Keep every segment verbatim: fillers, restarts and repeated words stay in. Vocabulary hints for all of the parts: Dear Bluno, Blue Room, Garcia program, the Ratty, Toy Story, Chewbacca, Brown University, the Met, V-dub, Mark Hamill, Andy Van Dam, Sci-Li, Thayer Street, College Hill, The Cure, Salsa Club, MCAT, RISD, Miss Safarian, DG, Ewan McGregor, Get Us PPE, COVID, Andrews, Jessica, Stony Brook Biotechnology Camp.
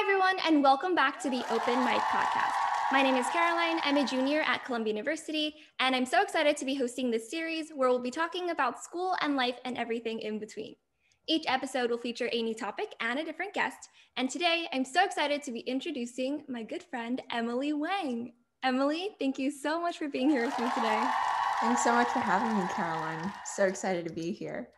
Hi, everyone, and welcome back to the Open Mic Podcast. My name is Caroline. I'm a junior at Columbia University, and I'm so excited to be hosting this series where we'll be talking about school and life and everything in between. Each episode will feature a new topic and a different guest, and today I'm so excited to be introducing my good friend, Emily Wang. Emily, thank you so much for being here with me today. Thanks so much for having me, Caroline. So excited to be here.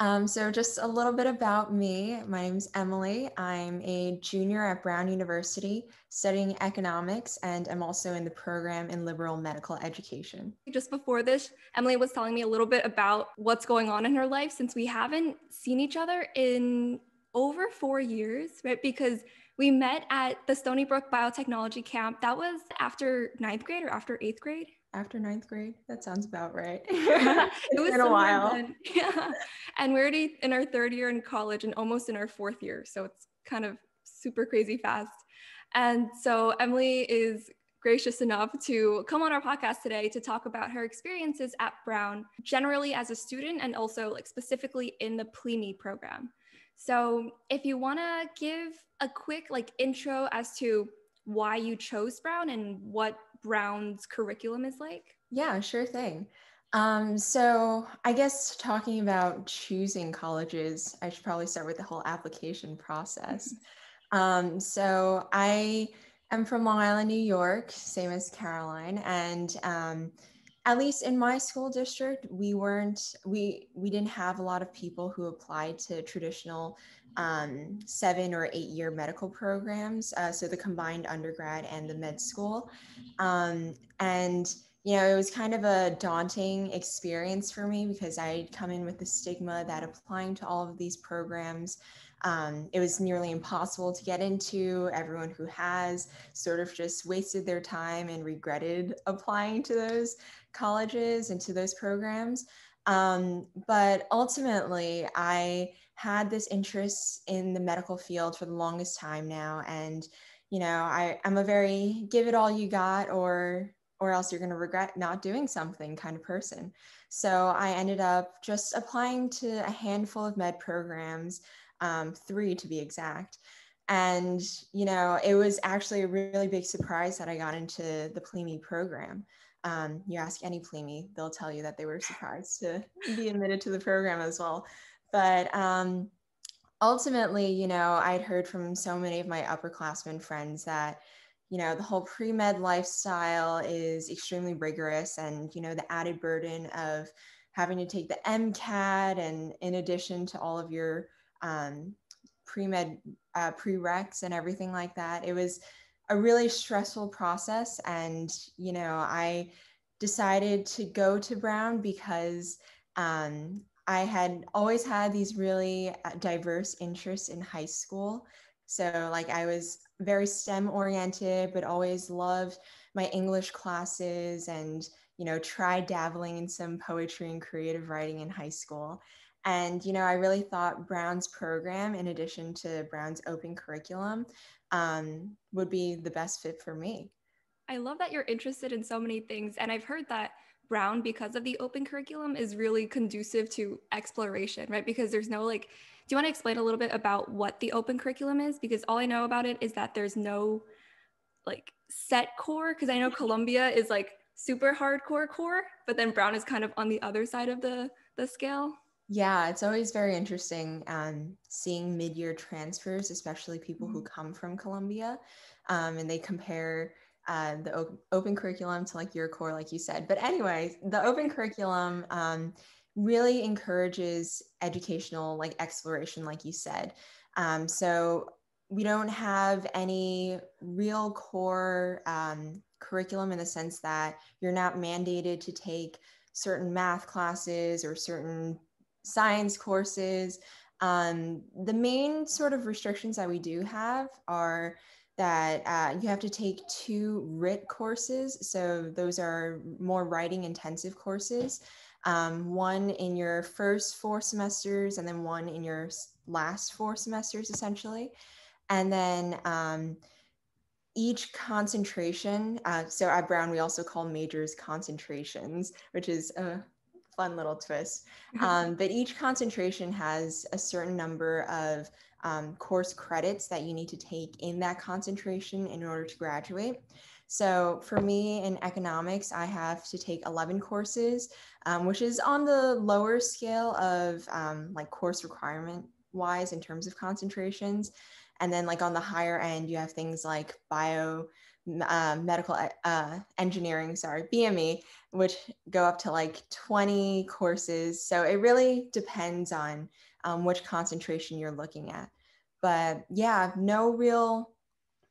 Um, so just a little bit about me. My name's Emily. I'm a junior at Brown University studying economics, and I'm also in the program in liberal medical education. Just before this, Emily was telling me a little bit about what's going on in her life since we haven't seen each other in over four years, right? Because we met at the Stony Brook Biotechnology Camp. That was after ninth grade or after eighth grade? After ninth grade, that sounds about right. It was been a while. Then. Yeah. And we're already in our third year in college and almost in our fourth year. So it's kind of super crazy fast. And so Emily is gracious enough to come on our podcast today to talk about her experiences at Brown, generally as a student and also like specifically in the P L M E program. So if you want to give a quick like intro as to why you chose Brown and what Brown's curriculum is like? Yeah, sure thing. Um, so I guess talking about choosing colleges, I should probably start with the whole application process. Mm-hmm. um, so I am from Long Island, New York, same as Caroline. And um, at least in my school district, we weren't, we, we didn't have a lot of people who applied to traditional um, seven or eight year medical programs. Uh, so the combined undergrad and the med school. Um, and, you know, it was kind of a daunting experience for me because I'd come in with the stigma that applying to all of these programs, Um, it was nearly impossible to get into. Everyone who has sort of just wasted their time and regretted applying to those colleges and to those programs. Um, but ultimately, I had this interest in the medical field for the longest time now. And, you know, I, I'm a very give it all you got or or else you're going to regret not doing something kind of person. So I ended up just applying to a handful of med programs. Um, three to be exact. And, you know, it was actually a really big surprise that I got into the P L M E program. Um, you ask any P L M E, they'll tell you that they were surprised to be admitted to the program as well. But um, ultimately, you know, I'd heard from so many of my upperclassmen friends that, you know, the whole pre-med lifestyle is extremely rigorous and, you know, the added burden of having to take the MCAT and in addition to all of your um, pre-med, uh, prereqs and everything like that. It was a really stressful process. And, you know, I decided to go to Brown because, um, I had always had these really diverse interests in high school. So like I was very STEM oriented, but always loved my English classes and, you know, tried dabbling in some poetry and creative writing in high school. And, you know, I really thought Brown's program, in addition to Brown's open curriculum, um, would be the best fit for me. I love that you're interested in so many things. And I've heard that Brown, because of the open curriculum, is really conducive to exploration, right? Because there's no like, do you want to explain a little bit about what the open curriculum is? Because all I know about it is that there's no like set core, because I know Columbia is like super hardcore core, but then Brown is kind of on the other side of the, the scale. Yeah, it's always very interesting um, seeing mid-year transfers, especially people who come from Columbia, um, and they compare uh, the op- open curriculum to like your core, like you said. But anyways, the open curriculum um, really encourages educational like exploration, like you said. Um, so we don't have any real core um, curriculum in the sense that you're not mandated to take certain math classes or certain science courses. Um, the main sort of restrictions that we do have are that uh, you have to take two R I T courses. So those are more writing intensive courses, um, one in your first four semesters and then one in your last four semesters essentially. And then um, each concentration, uh, so at Brown, we also call majors concentrations, which is a fun little twist. Um, but each concentration has a certain number of um, course credits that you need to take in that concentration in order to graduate. So for me in economics, I have to take eleven courses, um, which is on the lower scale of um, like course requirement wise in terms of concentrations. And then like on the higher end, you have things like bio, uh, medical uh, engineering, sorry, B M E, which go up to like twenty courses. So it really depends on um, which concentration you're looking at. But yeah, no real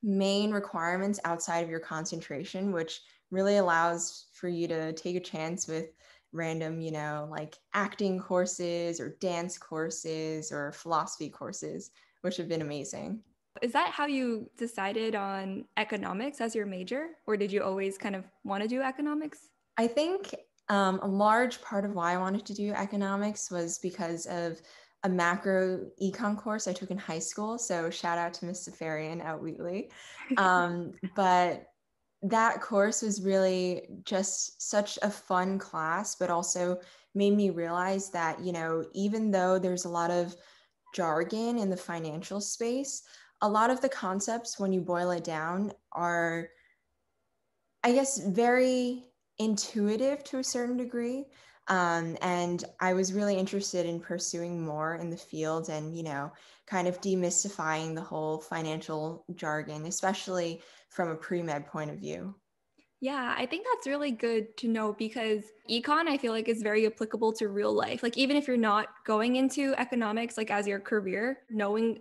main requirements outside of your concentration, which really allows for you to take a chance with random, you know, like acting courses or dance courses or philosophy courses, which have been amazing. Is that how you decided on economics as your major, or did you always kind of want to do economics? I think um, a large part of why I wanted to do economics was because of a macro econ course I took in high school. So shout out to Miss Safarian at Wheatley. Um, but that course was really just such a fun class, but also made me realize that, you know, even though there's a lot of jargon in the financial space, a lot of the concepts, when you boil it down, are, I guess, very intuitive to a certain degree. Um, and I was really interested in pursuing more in the field and, you know, kind of demystifying the whole financial jargon, especially from a pre-med point of view. Yeah, I think that's really good to know, because econ, I feel like, is very applicable to real life. Like, even if you're not going into economics, like as your career, knowing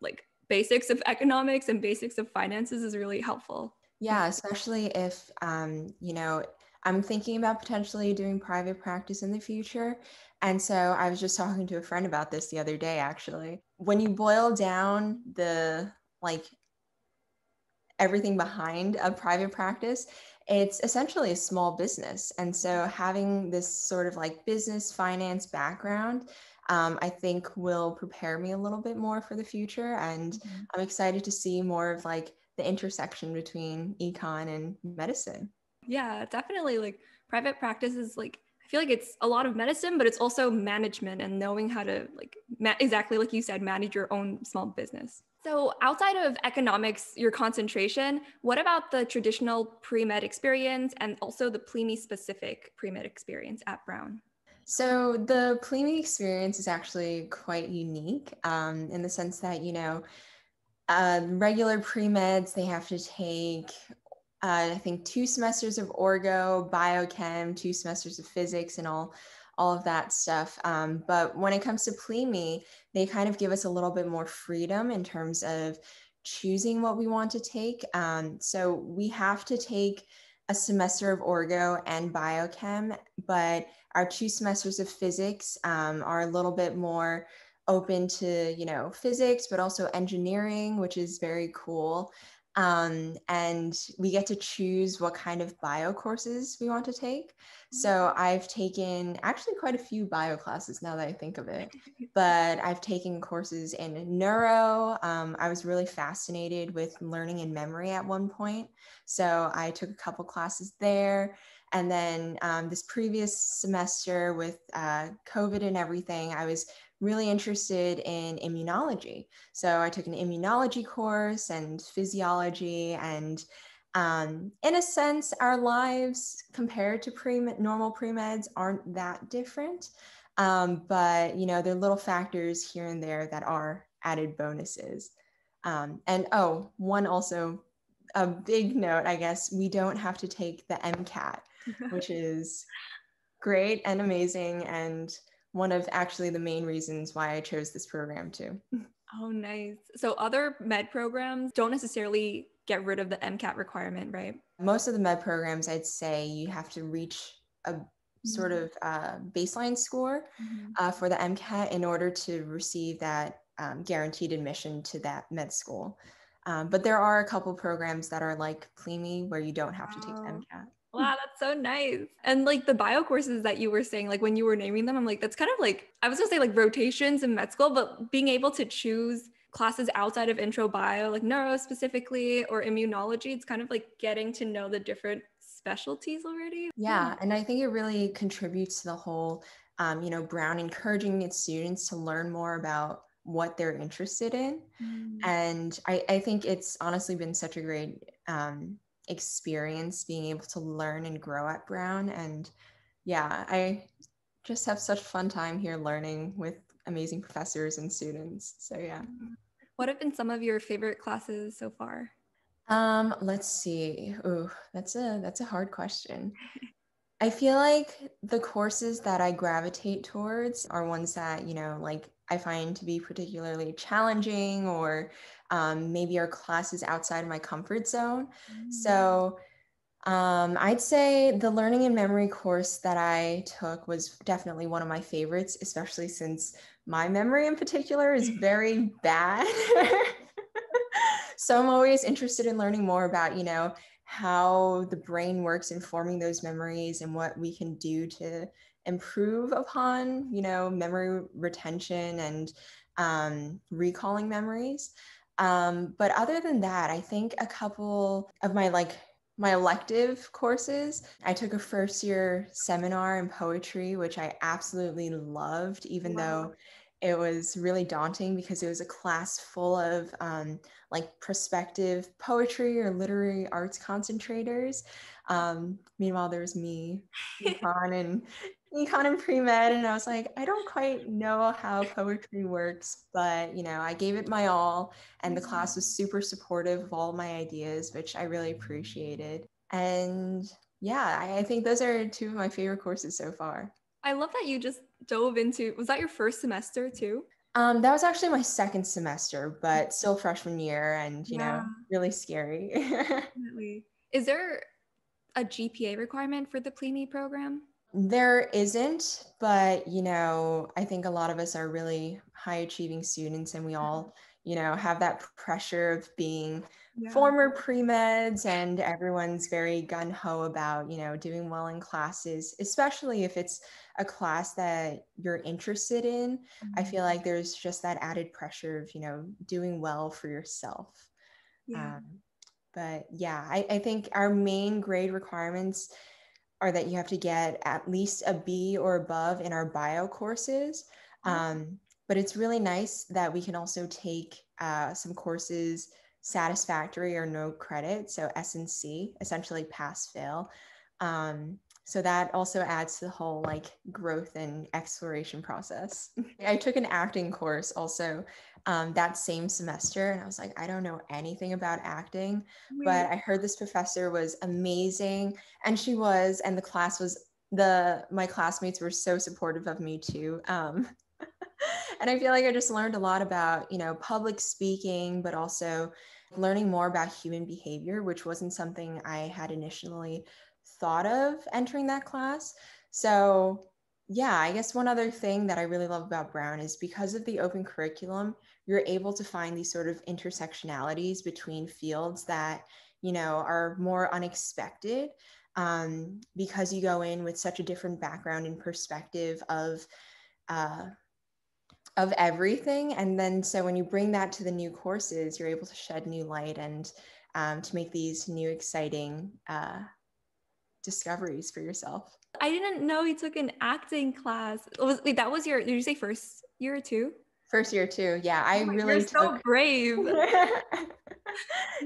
like basics of economics and basics of finances is really helpful. Yeah, especially if, um, you know, I'm thinking about potentially doing private practice in the future. And so I was just talking to a friend about this the other day, actually. When you boil down the, like, everything behind a private practice, it's essentially a small business. And so having this sort of like business finance background, um, I think will prepare me a little bit more for the future. And mm-hmm. I'm excited to see more of like the intersection between econ and medicine. Yeah, definitely. Like private practice is like, I feel like it's a lot of medicine, but it's also management and knowing how to like, ma- exactly like you said, manage your own small business. So outside of economics, your concentration, what about the traditional pre-med experience and also the P L M E specific pre-med experience at Brown? So the P L M E experience is actually quite unique um, in the sense that, you know, uh, regular pre-meds, they have to take Uh, I think two semesters of orgo, biochem, two semesters of physics, and all, all of that stuff. Um, but when it comes to P L M E, they kind of give us a little bit more freedom in terms of choosing what we want to take. Um, so we have to take a semester of orgo and biochem, but our two semesters of physics um, are a little bit more open to, you know, physics, but also engineering, which is very cool. Um, and we get to choose what kind of bio courses we want to take. So I've taken actually quite a few bio classes now that I think of it, but I've taken courses in neuro. Um, I was really fascinated with learning and memory at one point. So I took a couple classes there. And then um, this previous semester with uh, COVID and everything, I was really interested in immunology. So I took an immunology course and physiology, and um, in a sense, our lives compared to pre normal pre-meds aren't that different, um, but you know, there are little factors here and there that are added bonuses. Um, and oh, one also, a big note, I guess, we don't have to take the MCAT, which is great and amazing, and one of actually the main reasons why I chose this program too. Oh, nice. So other med programs don't necessarily get rid of the MCAT requirement, right? Most of the med programs, I'd say you have to reach a mm-hmm. sort of uh, baseline score mm-hmm. uh, for the MCAT in order to receive that um, guaranteed admission to that med school. Um, but there are a couple programs that are like P L M E where you don't have wow. to take the MCAT. Wow, that's so nice. And like the bio courses that you were saying, like when you were naming them, I'm like, that's kind of like, I was gonna say like rotations in med school, but being able to choose classes outside of intro bio, like neuro specifically, or immunology, it's kind of like getting to know the different specialties already. Yeah, and I think it really contributes to the whole, um, you know, Brown encouraging its students to learn more about what they're interested in. Mm. And I, I think it's honestly been such a great um, experience being able to learn and grow at Brown. And yeah, I just have such fun time here learning with amazing professors and students. So yeah. What have been some of your favorite classes so far? Um, let's see. Ooh, that's a, that's a hard question. I feel like the courses that I gravitate towards are ones that, you know, like I find to be particularly challenging, or um, maybe are classes outside of my comfort zone. Mm. So um, I'd say the learning and memory course that I took was definitely one of my favorites, especially since my memory in particular is very bad. So I'm always interested in learning more about, you know, how the brain works in forming those memories and what we can do to improve upon, you know, memory retention and um, recalling memories. Um, but other than that, I think a couple of my like my elective courses, I took a first year seminar in poetry, which I absolutely loved, even wow. though it was really daunting because it was a class full of um, like prospective poetry or literary arts concentrators. Um, meanwhile, there was me, econ and econ and pre-med, and I was like, I don't quite know how poetry works, but you know, I gave it my all, and the class was super supportive of all my ideas, which I really appreciated. And yeah, I, I think those are two of my favorite courses so far. I love that you just dove into, was that your first semester too? Um, that was actually my second semester, but still freshman year, and you yeah. know, really scary. Definitely. Is there a G P A requirement for the P L M E program? There isn't, but you know, I think a lot of us are really high achieving students, and we all, you know, have that pressure of being yeah. former pre-meds, and everyone's very gung-ho about, you know, doing well in classes, especially if it's a class that you're interested in. Mm-hmm. I feel like there's just that added pressure of, you know, doing well for yourself. Yeah. Um, but yeah, I, I think our main grade requirements are that you have to get at least a B or above in our bio courses. Mm-hmm. Um, but it's really nice that we can also take uh, some courses satisfactory or no credit, so S and C, essentially pass-fail. Um, so that also adds to the whole like growth and exploration process. I took an acting course also um, that same semester, and I was like, I don't know anything about acting, Weird. But I heard this professor was amazing, and she was, and the class was, the my classmates were so supportive of me too. Um, And I feel like I just learned a lot about, you know, public speaking, but also learning more about human behavior, which wasn't something I had initially thought of entering that class. So yeah, I guess one other thing that I really love about Brown is because of the open curriculum, you're able to find these sort of intersectionalities between fields that, you know, are more unexpected um, because you go in with such a different background and perspective of, uh, of everything. And then so when you bring that to the new courses, you're able to shed new light and um, to make these new exciting uh, discoveries for yourself. I didn't know you took an acting class. Was, wait, that was your, did you say first year or two? First year too, yeah. I oh my, really you're took... so brave.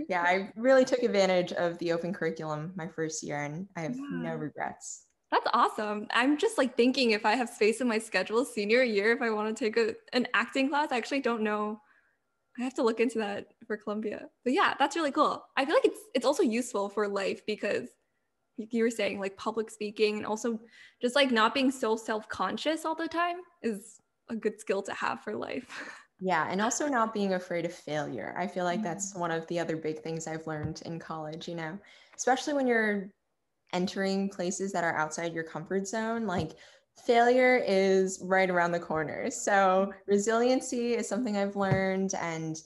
Yeah, I really took advantage of the open curriculum my first year, and I have yeah. no regrets. That's awesome. I'm just like thinking if I have space in my schedule senior year, if I want to take a, an acting class. I actually don't know. I have to look into that for Columbia. But yeah, that's really cool. I feel like it's it's also useful for life because you were saying like public speaking, and also just like not being so self-conscious all the time is a good skill to have for life. Yeah. And also not being afraid of failure. I feel like that's one of the other big things I've learned in college, you know, especially when you're entering places that are outside your comfort zone, like failure is right around the corner. So resiliency is something I've learned, and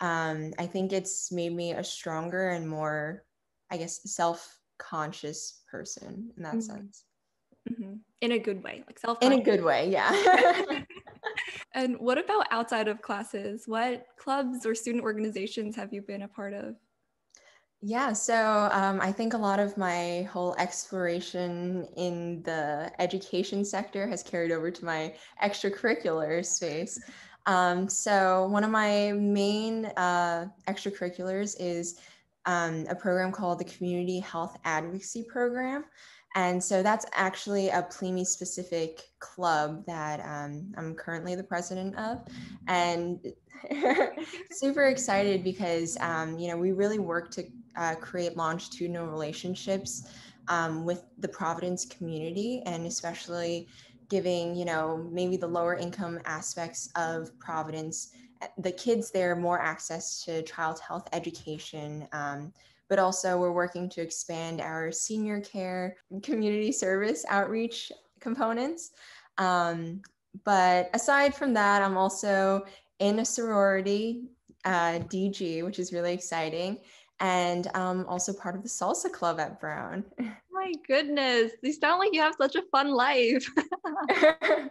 um, I think it's made me a stronger and more, I guess, self-conscious person in that mm-hmm. sense. Mm-hmm. In a good way, like self-conscious. In a good way, yeah. And what about outside of classes? What clubs or student organizations have you been a part of? Yeah, so um, I think a lot of my whole exploration in the education sector has carried over to my extracurricular space. Um, so one of my main uh, extracurriculars is um, a program called the Community Health Advocacy Program. And so that's actually a P L M E specific club that um, I'm currently the president of, and super excited because, um, you know, we really work to uh, create longitudinal relationships um, with the Providence community, and especially giving, you know, maybe the lower income aspects of Providence, the kids there, more access to child health education, um, but also we're working to expand our senior care community service outreach components. Um, but aside from that, I'm also in a sorority, uh, D G, which is really exciting. And I'm um, also part of the Salsa Club at Brown. Oh my goodness, you sound like you have such a fun life. Yeah.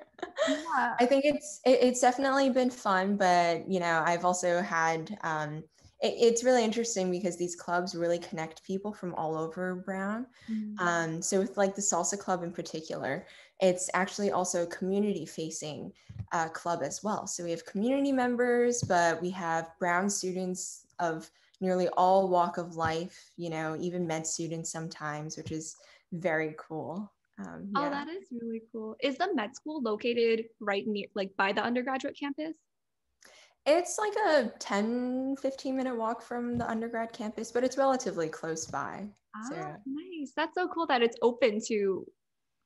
I think it's, it, it's definitely been fun, but you know, I've also had, um, it's really interesting because these clubs really connect people from all over Brown. Mm-hmm. Um, so with like the Salsa Club in particular, it's actually also a community facing uh, club as well. So we have community members, but we have Brown students of nearly all walk of life, you know, even med students sometimes, which is very cool. Um, yeah. Oh, that is really cool. Is the med school located right near, like by the undergraduate campus? It's like a ten, fifteen minute walk from the undergrad campus, but it's relatively close by. Ah, so. Nice. That's so cool that it's open to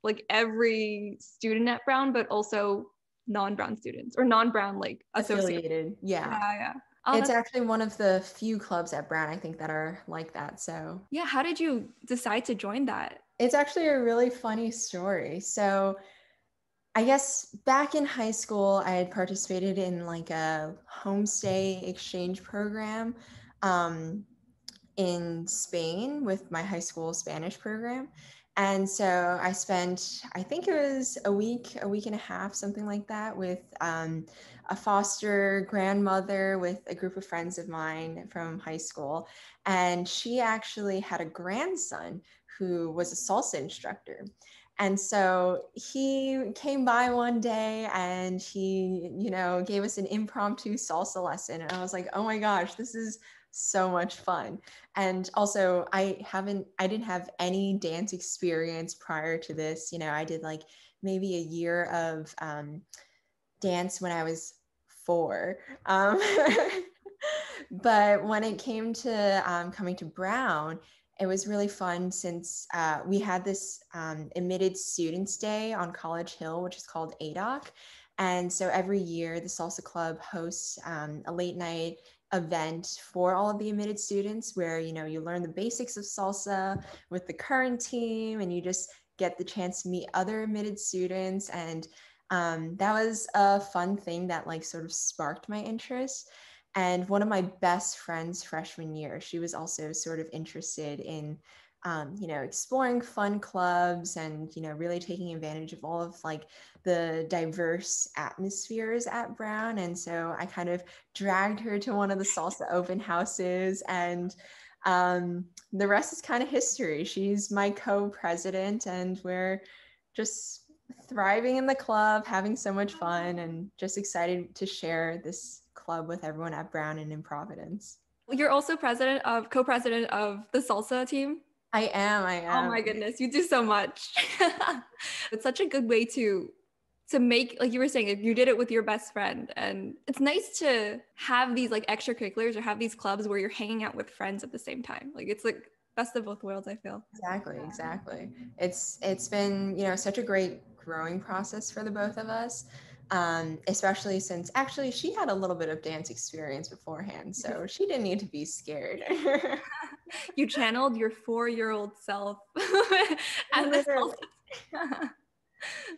like every student at Brown, but also non-Brown students or non-Brown like associated. Affiliated. Yeah. Yeah. Yeah. Oh, it's actually one of the few clubs at Brown, I think, that are like that. So yeah. How did you decide to join that? It's actually a really funny story. So I guess back in high school, I had participated in like a homestay exchange program um, in Spain with my high school Spanish program. And so I spent, I think it was a week, a week and a half, something like that, with um, a foster grandmother with a group of friends of mine from high school. And she actually had a grandson who was a salsa instructor. And so he came by one day and he, you know, gave us an impromptu salsa lesson. And I was like, oh my gosh, this is so much fun. And also I haven't, I didn't have any dance experience prior to this. You know, I did like maybe a year of um, dance when I was four. Um, but when it came to um, coming to Brown, it was really fun since uh, we had this um, admitted students day on College Hill, which is called A D O C. And so every year the Salsa Club hosts um, a late night event for all of the admitted students where, you know, you learn the basics of salsa with the current team and you just get the chance to meet other admitted students. And um, that was a fun thing that like sort of sparked my interest. And one of my best friends freshman year, she was also sort of interested in, um, you know, exploring fun clubs and, you know, really taking advantage of all of like the diverse atmospheres at Brown. And so I kind of dragged her to one of the salsa open houses, and um, the rest is kind of history. She's my co-president and we're just thriving in the club, having so much fun, and just excited to share this club with everyone at Brown and in Providence. You're also president of, co-president of the salsa team? I am, I am. Oh my goodness, you do so much. It's such a good way to, to make, like you were saying, if you did it with your best friend, and it's nice to have these like extracurriculars or have these clubs where you're hanging out with friends at the same time. Like it's like best of both worlds, I feel. Exactly, exactly. It's, it's been, you know, such a great growing process for the both of us. Um, especially since actually she had a little bit of dance experience beforehand, so she didn't need to be scared. You channeled your four-year-old self. And the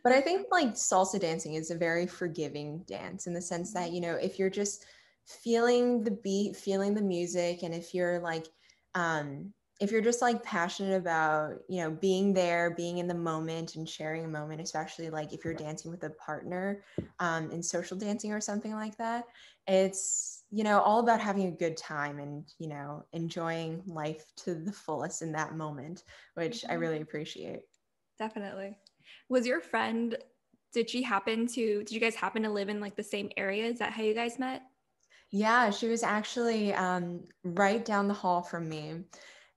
but I think like salsa dancing is a very forgiving dance in the sense that, you know, if you're just feeling the beat, feeling the music, and if you're like, um, if you're just like passionate about, you know, being there, being in the moment and sharing a moment, especially like if you're dancing with a partner um, in social dancing or something like that, it's, you know, all about having a good time and, you know, enjoying life to the fullest in that moment, which mm-hmm. I really appreciate. Definitely. Was your friend did she happen to, did you guys happen to live in like the same area? Is that how you guys met? Yeah, she was actually um, right down the hall from me.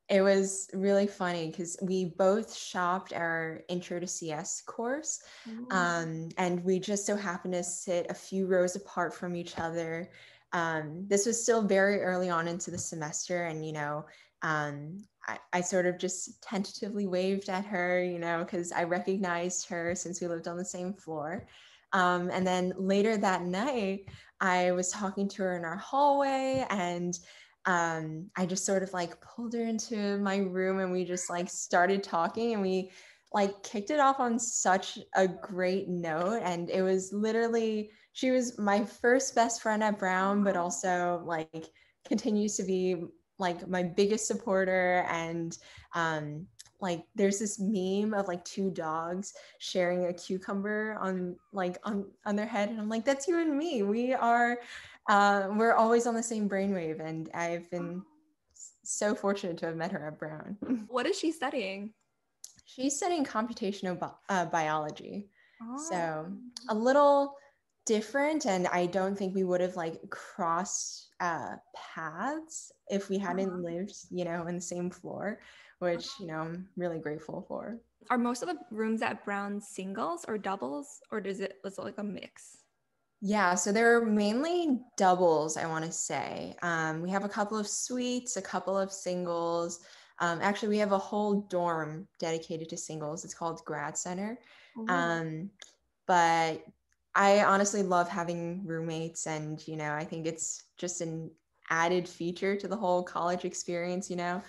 It was really funny because we both shopped our Intro to C S course, oh. um, and we just so happened to sit a few rows apart from each other. Um, this was still very early on into the semester, and, you know, um, I, I sort of just tentatively waved at her, you know, because I recognized her since we lived on the same floor. Um, and then later that night, I was talking to her in our hallway, and um, I just sort of like pulled her into my room, and we just like started talking, and we like kicked it off on such a great note. And it was literally, she was my first best friend at Brown, but also like continues to be like my biggest supporter. And um, like there's this meme of like two dogs sharing a cucumber on like on, on their head, and I'm like, that's you and me. We are uh, we're always on the same brainwave, and I've been so fortunate to have met her at Brown. What is she studying? She's studying computational bi- uh, biology. Oh. So a little different, and I don't think we would have like crossed uh, paths if we hadn't oh. lived, you know, in the same floor, which, you know, I'm really grateful for. Are most of the rooms at Brown singles or doubles, or does it, was it like a mix? Yeah, so there are mainly doubles, I want to say. Um, we have a couple of suites, a couple of singles. Um, actually, we have a whole dorm dedicated to singles. It's called Grad Center. Mm-hmm. Um, but I honestly love having roommates, and, you know, I think it's just an added feature to the whole college experience, you know.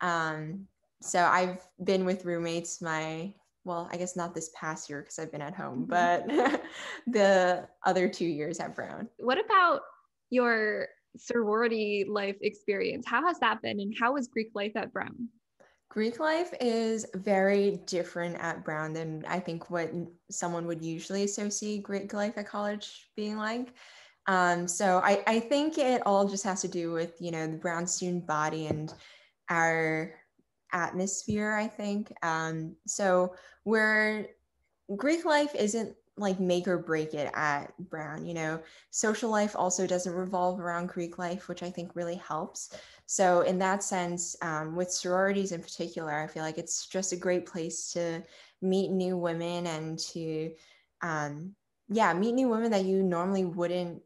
Um, so I've been with roommates my, well, I guess not this past year because I've been at home, but the other two years at Brown. What about your sorority life experience? How has that been, and how was Greek life at Brown? Greek life is very different at Brown than I think what someone would usually associate Greek life at college being like. Um, so I, I think it all just has to do with, you know, the Brown student body and our atmosphere, I think. Um, so we're, Greek life isn't like make or break it at Brown, you know. Social life also doesn't revolve around Greek life, which I think really helps. So in that sense, um, with sororities in particular, I feel like it's just a great place to meet new women and to, um, yeah, meet new women that you normally wouldn't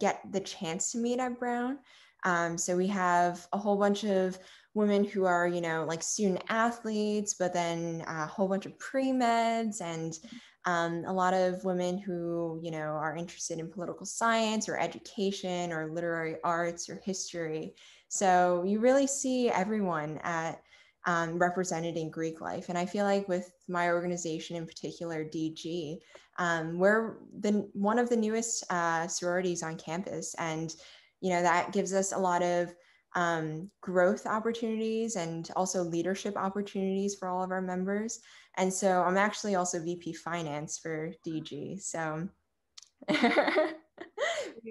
get the chance to meet at Brown. Um, so we have a whole bunch of women who are, you know, like student athletes, but then a whole bunch of pre-meds, and um, a lot of women who, you know, are interested in political science or education or literary arts or history. So you really see everyone at um, represented in Greek life. And I feel like with my organization in particular, D G, um, we're the, one of the newest uh, sororities on campus. And you know, that gives us a lot of um, growth opportunities and also leadership opportunities for all of our members. And so I'm actually also V P Finance for D G. So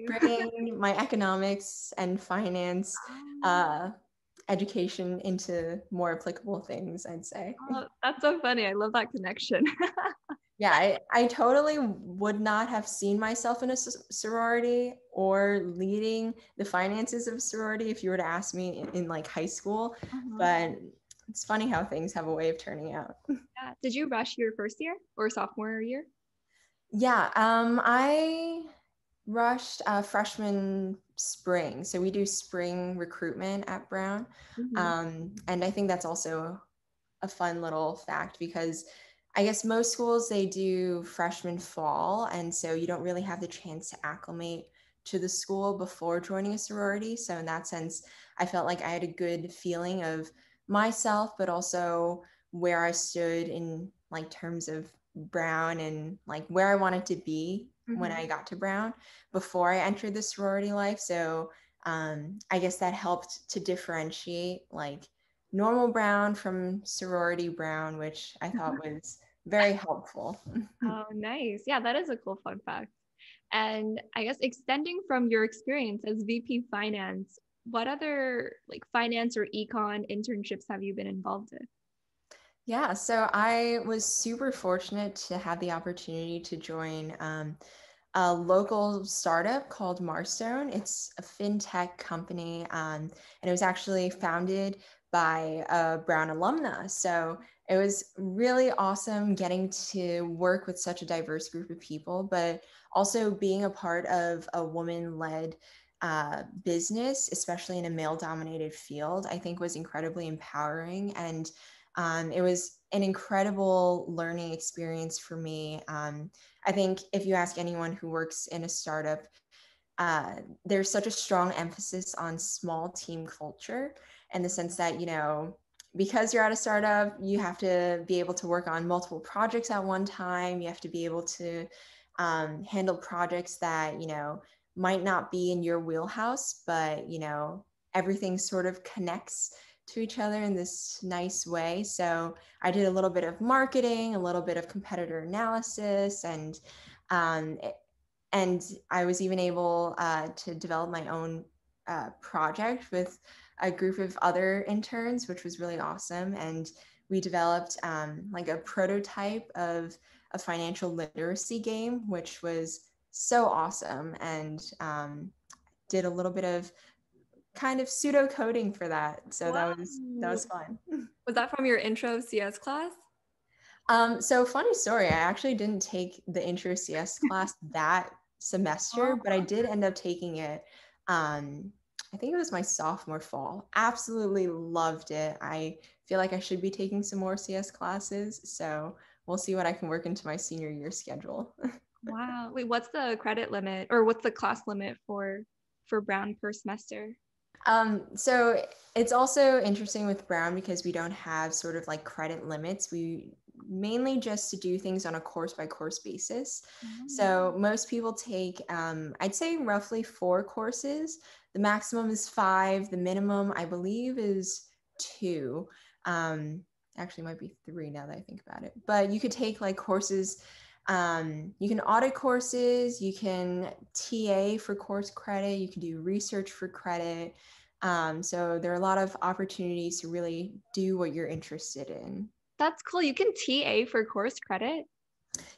bringing my economics and finance uh, education into more applicable things, I'd say. Oh, that's so funny. I love that connection. Yeah, I, I totally would not have seen myself in a sorority or leading the finances of a sorority if you were to ask me in, in like high school, uh-huh. but it's funny how things have a way of turning out. Yeah. Did you rush your first year or sophomore year? Yeah, um, I rushed uh, freshman spring. So we do spring recruitment at Brown. Mm-hmm. Um, and I think that's also a fun little fact because I guess most schools, they do freshman fall, and so you don't really have the chance to acclimate to the school before joining a sorority. So in that sense, I felt like I had a good feeling of myself, but also where I stood in like terms of Brown and like where I wanted to be mm-hmm. when I got to Brown before I entered the sorority life. So um, I guess that helped to differentiate like normal Brown from sorority Brown, which I thought was very helpful. Oh, nice. Yeah, that is a cool fun fact. And I guess extending from your experience as V P Finance, what other like finance or econ internships have you been involved in? Yeah, so I was super fortunate to have the opportunity to join um, a local startup called Marstone. It's a fintech company, um, and it was actually founded by a Brown alumna. So it was really awesome getting to work with such a diverse group of people, but also being a part of a woman-led uh, business, especially in a male-dominated field, I think was incredibly empowering. And um, it was an incredible learning experience for me. Um, I think if you ask anyone who works in a startup, uh, there's such a strong emphasis on small team culture, in the sense that, you know, because you're at a startup, you have to be able to work on multiple projects at one time. You have to be able to um, handle projects that, you know, might not be in your wheelhouse, but, you know, everything sort of connects to each other in this nice way. So I did a little bit of marketing, a little bit of competitor analysis, and, um, and I was even able uh, to develop my own uh, project with a group of other interns, which was really awesome. And we developed um, like a prototype of a financial literacy game, which was so awesome, and um, did a little bit of kind of pseudo coding for that. So wow. that was that was fun. Was that from your intro C S class? Um, so funny story, I actually didn't take the intro C S class that semester, oh. but I did end up taking it um, I think it was my sophomore fall. Absolutely loved it. I feel like I should be taking some more C S classes. So we'll see what I can work into my senior year schedule. Wow. Wait, what's the credit limit, or what's the class limit for, for Brown per semester? Um, so it's also interesting with Brown because we don't have sort of like credit limits. We mainly just to do things on a course by course basis. Mm-hmm. So most people take, um, I'd say roughly four courses. The maximum is five. The minimum, I believe, is two. Um, actually, it might be three now that I think about it. But you could take like courses. Um, you can audit courses. You can T A for course credit. You can do research for credit. Um, so there are a lot of opportunities to really do what you're interested in. That's cool. You can T A for course credit?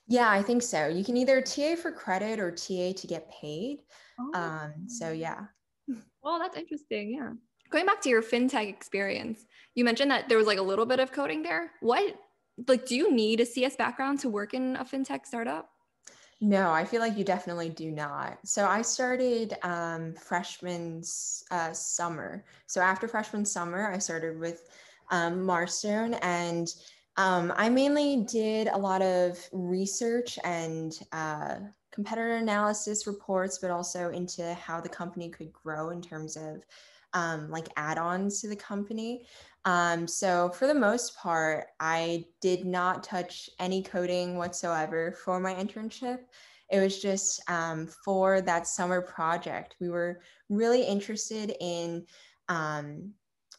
Yeah, I think so. You can either T A for credit or T A to get paid. Oh. Um, so yeah. Well, that's interesting. Yeah. Going back to your fintech experience, you mentioned that there was like a little bit of coding there. What, like, do you need a C S background to work in a fintech startup? No, I feel like you definitely do not. So I started um, freshman uh, summer. So after freshman summer, I started with um, Marstone, and um, I mainly did a lot of research and uh, competitor analysis reports, but also into how the company could grow in terms of um, like add-ons to the company. Um, so for the most part, I did not touch any coding whatsoever for my internship. It was just um, for that summer project. We were really interested in, um,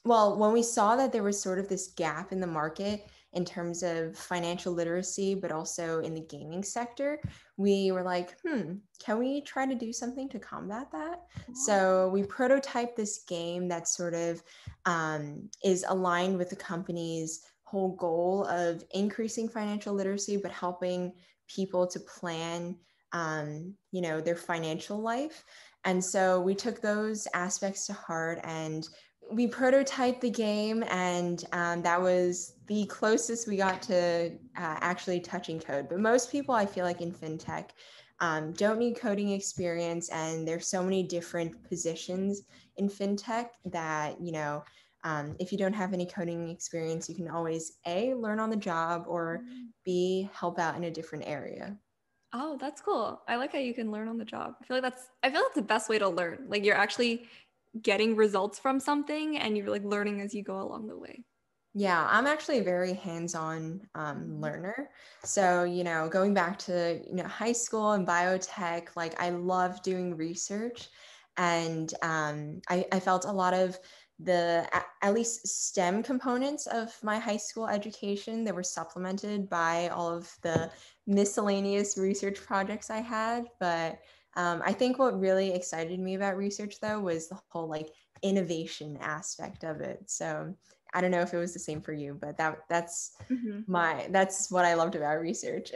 well, when we saw that there was sort of this gap in the market in terms of financial literacy, but also in the gaming sector, we were like, hmm, can we try to do something to combat that? Wow. So we prototyped this game that sort of um, is aligned with the company's whole goal of increasing financial literacy, but helping people to plan, um, you know, their financial life. And so we took those aspects to heart, and we prototyped the game, and um, that was the closest we got to uh, actually touching code. But most people, I feel like in fintech, um, don't need coding experience, and there's so many different positions in fintech that, you know, um, if you don't have any coding experience, you can always A, learn on the job, or B, help out in a different area. Oh, that's cool. I like how you can learn on the job. I feel like that's, I feel that's the best way to learn. Like, you're actually getting results from something, and you're like learning as you go along the way. Yeah, I'm actually a very hands-on um, learner. So, you know, going back to, you know, high school and biotech, like I love doing research, and um, I, I felt a lot of the, at least STEM components of my high school education, they were supplemented by all of the miscellaneous research projects I had. But Um, I think what really excited me about research, though, was the whole like innovation aspect of it. So I don't know if it was the same for you, but that that's mm-hmm. my that's what I loved about research.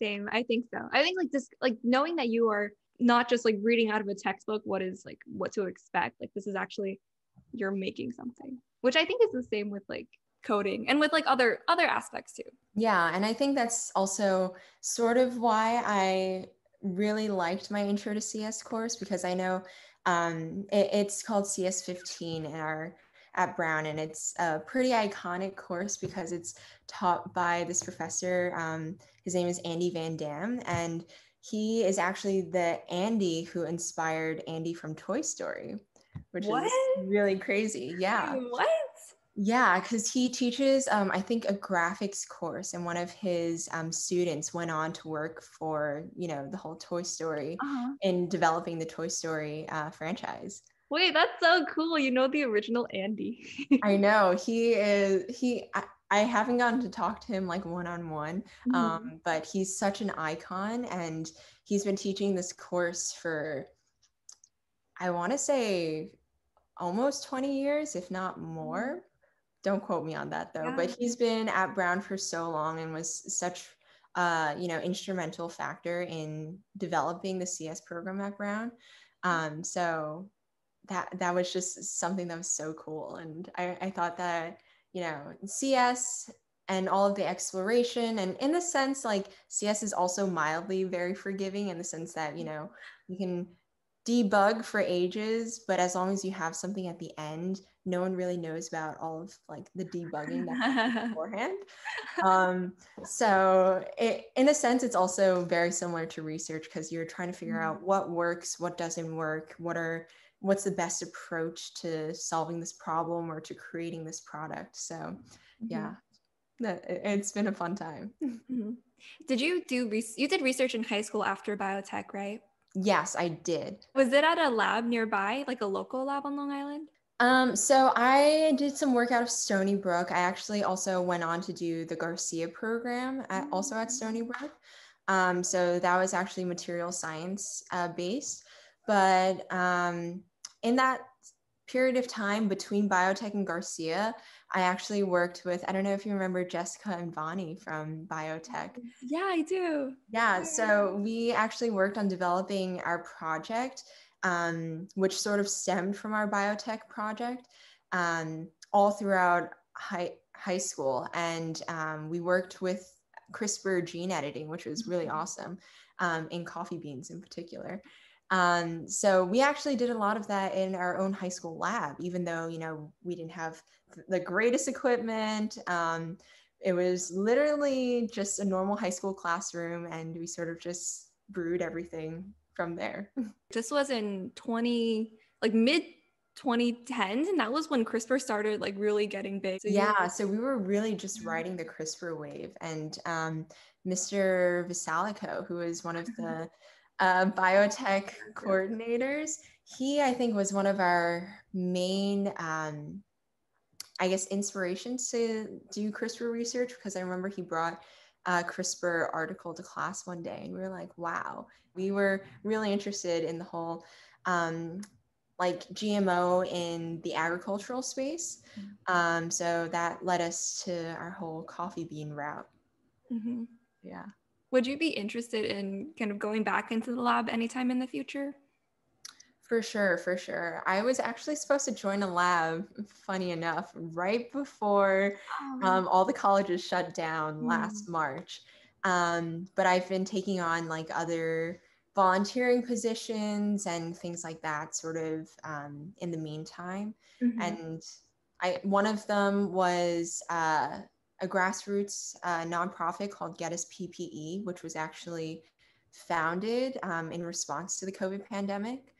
Same. I think so. I think like just like knowing that you are not just like reading out of a textbook what is like what to expect, like this is actually you're making something, which I think is the same with like coding and with like other other aspects too. Yeah, and I think that's also sort of why I really liked my intro to C S course, because I know um it, it's called C S fifteen in our at Brown, and it's a pretty iconic course because it's taught by this professor. Um, his name is Andy Van Dam, and he is actually the Andy who inspired Andy from Toy Story, which what? is really crazy. Yeah. What? Yeah, because he teaches, um, I think, a graphics course, and one of his um, students went on to work for, you know, the whole Toy Story uh-huh. in developing the Toy Story uh, franchise. Wait, that's so cool. You know, the original Andy. I know. He is, he, I, I haven't gotten to talk to him like one-on-one, mm-hmm. um, but he's such an icon, and he's been teaching this course for, I want to say almost twenty years, if not more. Don't quote me on that though, yeah. But he's been at Brown for so long and was such uh, you know, instrumental factor in developing the C S program at Brown. Um, so that that was just something that was so cool, and I, I thought that, you know, C S and all of the exploration, and in the sense like C S is also mildly very forgiving in the sense that, you know, you can debug for ages, but as long as you have something at the end, no one really knows about all of like the debugging that happened beforehand. Um, so it, in a sense, it's also very similar to research because you're trying to figure out what works, what doesn't work, what are what's the best approach to solving this problem or to creating this product. So yeah, that, it's been a fun time. Mm-hmm. Did you do, re- you did research in high school after biotech, right? Yes, I did. Was it at a lab nearby, like a local lab on Long Island? Um, so I did some work out of Stony Brook. I actually also went on to do the Garcia program at, also at Stony Brook. Um, so that was actually material science uh, based. But um, in that period of time between biotech and Garcia, I actually worked with, I don't know if you remember Jessica and Bonnie from biotech. Yeah, I do. Yeah, so we actually worked on developing our project, um, which sort of stemmed from our biotech project um, all throughout high, high school. And um, we worked with CRISPR gene editing, which was really awesome, um, in coffee beans in particular. Um, so we actually did a lot of that in our own high school lab, even though, you know, we didn't have the greatest equipment. Um, it was literally just a normal high school classroom, and we sort of just brewed everything from there. This was in twenty, like mid twenty tens, and that was when CRISPR started like really getting big. So yeah, so we were really just riding the CRISPR wave, and um, Mister Visalico, who is one of the Uh, biotech coordinators, he, I think, was one of our main, um, I guess, inspirations to do CRISPR research, because I remember he brought a CRISPR article to class one day, and we were like, wow, we were really interested in the whole, um, like G M O in the agricultural space. Mm-hmm. Um, so that led us to our whole coffee bean route. Mm-hmm. Yeah. Would you be interested in kind of going back into the lab anytime in the future? For sure, for sure. I was actually supposed to join a lab, funny enough, right before oh. um, all the colleges shut down last mm. March. Um, but I've been taking on like other volunteering positions and things like that sort of um, in the meantime. Mm-hmm. And I one of them was... Uh, a grassroots uh, nonprofit called Get Us P P E, which was actually founded um, in response to the COVID pandemic.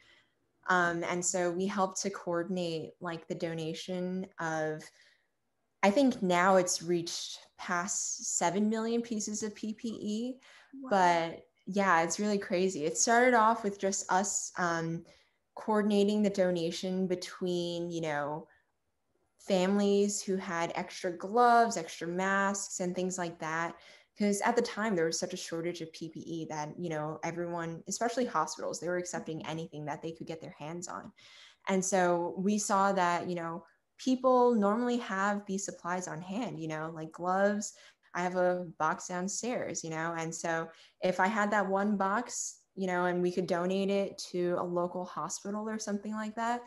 Um, and so we helped to coordinate like the donation of, I think now it's reached past seven million pieces of P P E, wow. But yeah, it's really crazy. It started off with just us um, coordinating the donation between, you know, families who had extra gloves, extra masks, and things like that. Because at the time, there was such a shortage of P P E that, you know, everyone, especially hospitals, they were accepting anything that they could get their hands on. And so we saw that, you know, people normally have these supplies on hand, you know, like gloves. I have a box downstairs, you know, and so if I had that one box, you know, and we could donate it to a local hospital or something like that,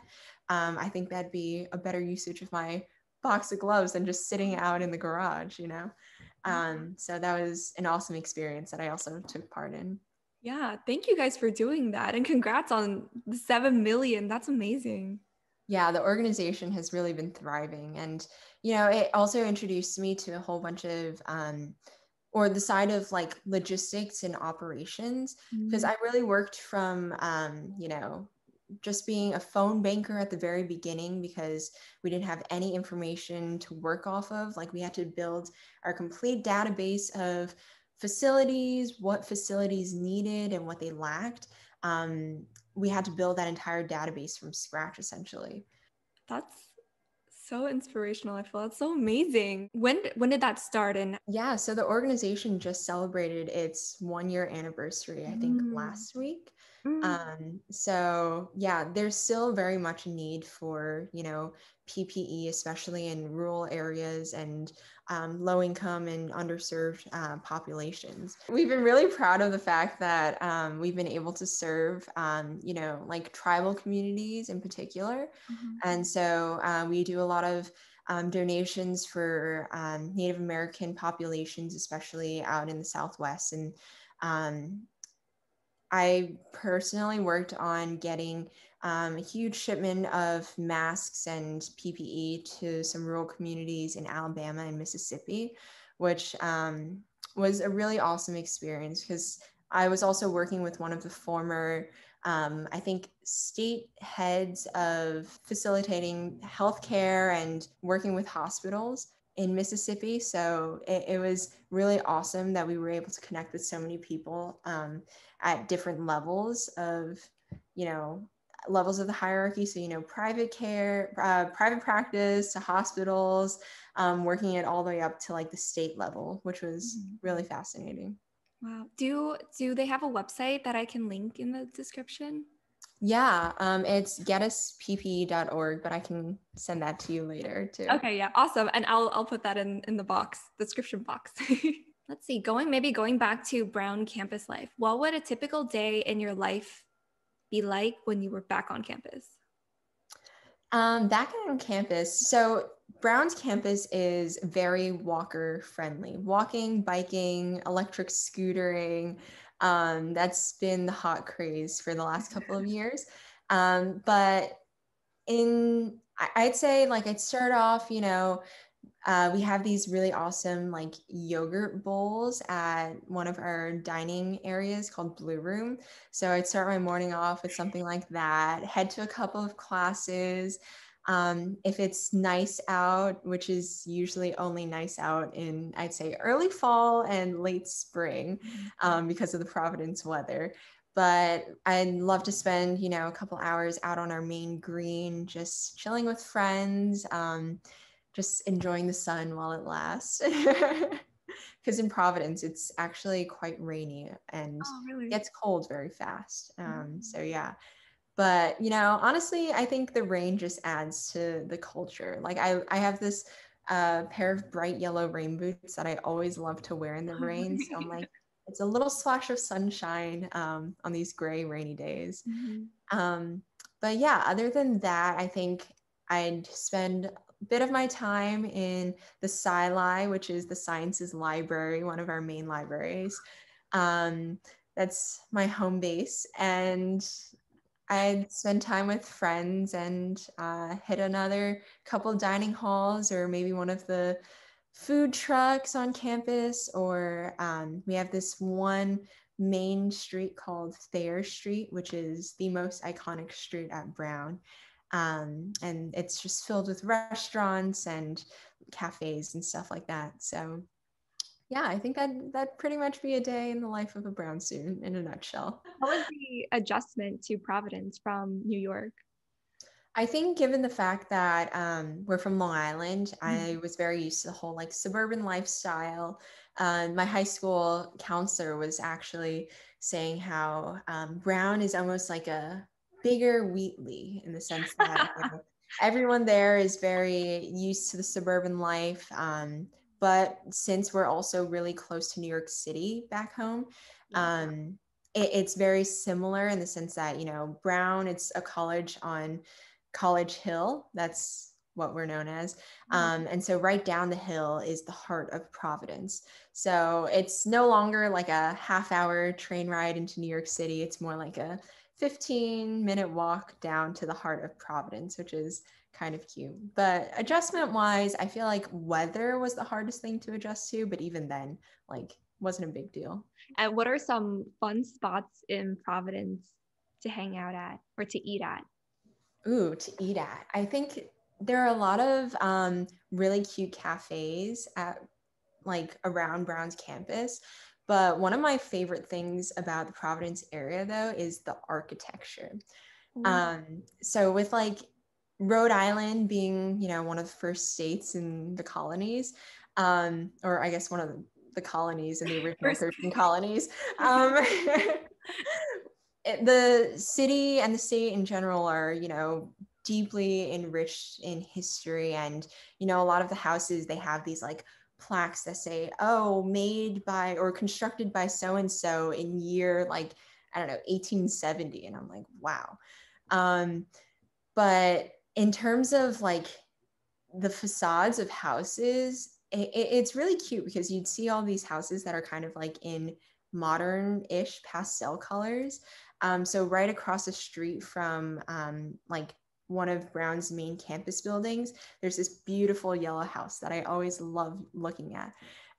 um, I think that'd be a better usage of my box of gloves than just sitting out in the garage, you know. Um, so that was an awesome experience that I also took part in. Yeah, thank you guys for doing that, and congrats on the seven million. That's amazing. Yeah, the organization has really been thriving. And, you know, it also introduced me to a whole bunch of, um, or the side of like logistics and operations, because mm-hmm. I really worked from, um, you know, just being a phone banker at the very beginning, because we didn't have any information to work off of. Like, we had to build our complete database of facilities, what facilities needed and what they lacked. Um, we had to build that entire database from scratch, essentially. That's so inspirational. I feel that's so amazing. When, when did that start? And yeah, so the organization just celebrated its one year anniversary, I think mm. last week. Mm. Um, so yeah, there's still very much a need for, you know, P P E, especially in rural areas and um, low-income and underserved uh, populations. We've been really proud of the fact that um, we've been able to serve, um, you know, like tribal communities in particular. Mm-hmm. And so uh, we do a lot of um, donations for um, Native American populations, especially out in the Southwest. And um, I personally worked on getting Um, a huge shipment of masks and P P E to some rural communities in Alabama and Mississippi, which um, was a really awesome experience, because I was also working with one of the former, um, I think, state heads of facilitating healthcare and working with hospitals in Mississippi. So it, it was really awesome that we were able to connect with so many people um, at different levels of, you know, levels of the hierarchy. So, you know, private care, uh, private practice to hospitals, um, working it all the way up to like the state level, which was mm-hmm. really fascinating. Wow. Do, do they have a website that I can link in the description? Yeah. Um, it's get us p p e dot org, but I can send that to you later too. Okay. Yeah. Awesome. And I'll, I'll put that in, in the box, description box. Let's see, going, maybe going back to Brown campus life. What would a typical day in your life be like when you were back on campus? Um, back on campus, so Brown's campus is very walker friendly. Walking, biking, electric scootering, um, that's been the hot craze for the last couple of years. Um, but in, I'd say like I'd start off, you know, Uh, we have these really awesome like yogurt bowls at one of our dining areas called Blue Room. So I'd start my morning off with something like that, head to a couple of classes. Um, if it's nice out, which is usually only nice out in, I'd say, early fall and late spring um, because of the Providence weather. But I'd love to spend, you know, a couple hours out on our main green, just chilling with friends. Um, just enjoying the sun while it lasts. Because in Providence, it's actually quite rainy and oh, really? Gets cold very fast. Um, mm-hmm. So yeah, but you know, honestly, I think the rain just adds to the culture. Like I, I have this uh, pair of bright yellow rain boots that I always love to wear in the rain. So I'm like, it's a little splash of sunshine um, on these gray rainy days. Mm-hmm. Um, but yeah, other than that, I think I'd spend bit of my time in the Sci-Li, which is the sciences library, one of our main libraries. Um, that's my home base. And I'd spend time with friends and uh, hit another couple dining halls, or maybe one of the food trucks on campus, or um, we have this one main street called Thayer Street, which is the most iconic street at Brown. Um, and it's just filled with restaurants and cafes and stuff like that. So yeah, I think that that pretty much be a day in the life of a Brown student in a nutshell. What was the adjustment to Providence from New York? I think given the fact that um, we're from Long Island, mm-hmm. I was very used to the whole like suburban lifestyle. Uh, my high school counselor was actually saying how um, Brown is almost like a bigger Wheatley in the sense that you know, everyone there is very used to the suburban life. Um, but since we're also really close to New York City back home, um, it, it's very similar in the sense that, you know, Brown, it's a college on College Hill. That's what we're known as. Um, and so right down the hill is the heart of Providence. So it's no longer like a half hour train ride into New York City. It's more like a fifteen minute walk down to the heart of Providence, which is kind of cute. But adjustment wise, I feel like weather was the hardest thing to adjust to, but even then, like, wasn't a big deal. And what are some fun spots in Providence to hang out at or to eat at? Ooh, to eat at. I think there are a lot of um, really cute cafes at like around Brown's campus. But one of my favorite things about the Providence area though is the architecture. Mm. Um, so with like Rhode Island being, you know, one of the first states in the colonies, um, or I guess one of the, the colonies in the original thirteen colonies, um, it, the city and the state in general are, you know, deeply enriched in history. And, you know, a lot of the houses, they have these like plaques that say, oh, made by or constructed by so-and-so in year, like, I don't know, eighteen seventy. And I'm like, wow. Um, but in terms of like the facades of houses, it, it's really cute because you'd see all these houses that are kind of like in modern-ish pastel colors. Um, so right across the street from um, like one of Brown's main campus buildings, there's this beautiful yellow house that I always love looking at.